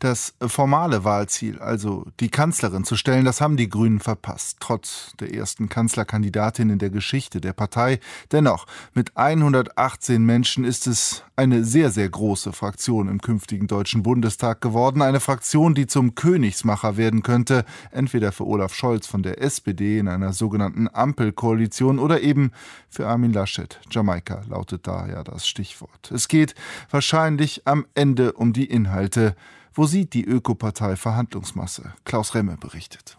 Das formale Wahlziel, also die Kanzlerin zu stellen, das haben die Grünen verpasst, trotz der ersten Kanzlerkandidatin in der Geschichte der Partei. Dennoch, mit 118 Menschen ist es eine sehr, sehr große Fraktion im künftigen Deutschen Bundestag geworden. Eine Fraktion, die zum Königsmacher werden könnte, entweder für Olaf Scholz von der SPD in einer sogenannten Ampelkoalition oder eben für Armin Laschet. Jamaika lautet da ja das Stichwort. Es geht wahrscheinlich am Ende um die Inhalte. Wo sieht die Ökopartei Verhandlungsmasse? Klaus Remme berichtet.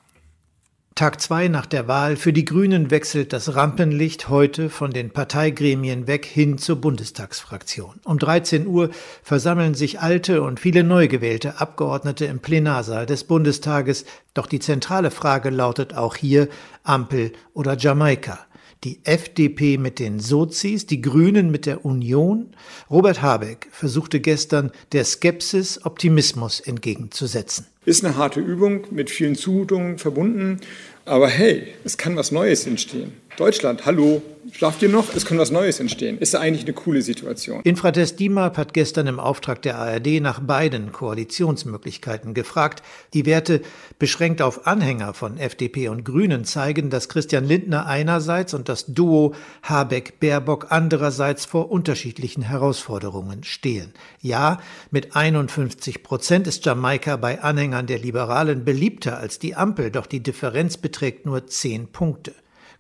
Tag 2 nach der Wahl. Für die Grünen wechselt das Rampenlicht heute von den Parteigremien weg hin zur Bundestagsfraktion. Um 13 Uhr versammeln sich alte und viele neu gewählte Abgeordnete im Plenarsaal des Bundestages. Doch die zentrale Frage lautet auch hier: Ampel oder Jamaika? Die FDP mit den Sozis, die Grünen mit der Union. Robert Habeck versuchte gestern, der Skepsis Optimismus entgegenzusetzen. Ist eine harte Übung, mit vielen Zumutungen verbunden. Aber hey, es kann was Neues entstehen. Deutschland, hallo, schlaft ihr noch? Es kann was Neues entstehen. Ist eigentlich eine coole Situation. Infratest Dimap hat gestern im Auftrag der ARD nach beiden Koalitionsmöglichkeiten gefragt. Die Werte, beschränkt auf Anhänger von FDP und Grünen, zeigen, dass Christian Lindner einerseits und das Duo Habeck-Baerbock andererseits vor unterschiedlichen Herausforderungen stehen. Ja, mit 51% ist Jamaika bei Anhängern der Liberalen beliebter als die Ampel, doch die Differenz beträgt nur 10 Punkte.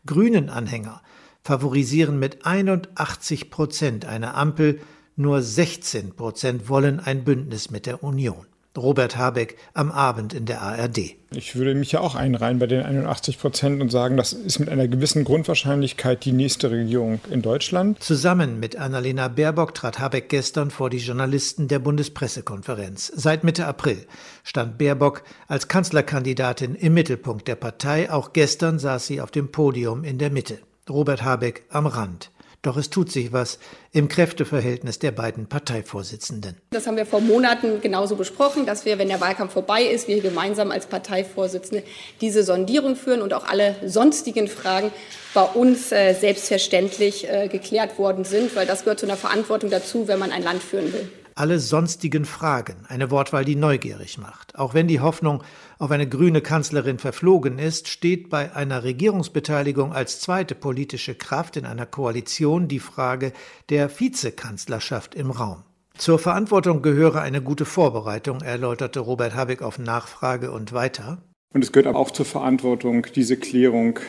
Grünen-Anhänger favorisieren mit 81% eine Ampel, nur 16% wollen ein Bündnis mit der Union. Robert Habeck am Abend in der ARD. Ich würde mich ja auch einreihen bei den 81% und sagen, das ist mit einer gewissen Grundwahrscheinlichkeit die nächste Regierung in Deutschland. Zusammen mit Annalena Baerbock trat Habeck gestern vor die Journalisten der Bundespressekonferenz. Seit Mitte April stand Baerbock als Kanzlerkandidatin im Mittelpunkt der Partei. Auch gestern saß sie auf dem Podium in der Mitte. Robert Habeck am Rand. Doch es tut sich was im Kräfteverhältnis der beiden Parteivorsitzenden. Das haben wir vor Monaten genauso besprochen, dass wir, wenn der Wahlkampf vorbei ist, wir gemeinsam als Parteivorsitzende diese Sondierung führen und auch alle sonstigen Fragen bei uns selbstverständlich geklärt worden sind, weil das gehört zu einer Verantwortung dazu, wenn man ein Land führen will. Alle sonstigen Fragen, eine Wortwahl, die neugierig macht. Auch wenn die Hoffnung auf eine grüne Kanzlerin verflogen ist, steht bei einer Regierungsbeteiligung als zweite politische Kraft in einer Koalition die Frage der Vizekanzlerschaft im Raum. Zur Verantwortung gehöre eine gute Vorbereitung, erläuterte Robert Habeck auf Nachfrage und weiter. Und es gehört aber auch zur Verantwortung, diese Klärung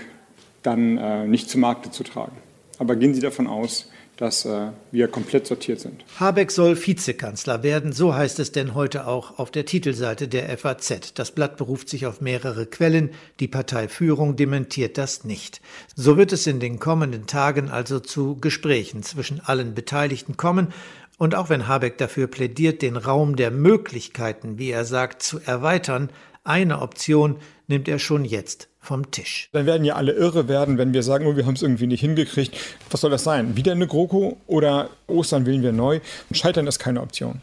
dann nicht zu Markte zu tragen. Aber gehen Sie davon aus, dass wir komplett sortiert sind. Habeck soll Vizekanzler werden, so heißt es denn heute auch auf der Titelseite der FAZ. Das Blatt beruft sich auf mehrere Quellen, die Parteiführung dementiert das nicht. So wird es in den kommenden Tagen also zu Gesprächen zwischen allen Beteiligten kommen. Und auch wenn Habeck dafür plädiert, den Raum der Möglichkeiten, wie er sagt, zu erweitern, eine Option nimmt er schon jetzt vom Tisch. Dann werden ja alle irre werden, wenn wir sagen, oh, wir haben es irgendwie nicht hingekriegt. Was soll das sein? Wieder eine GroKo oder Ostern wählen wir neu? Scheitern ist keine Option.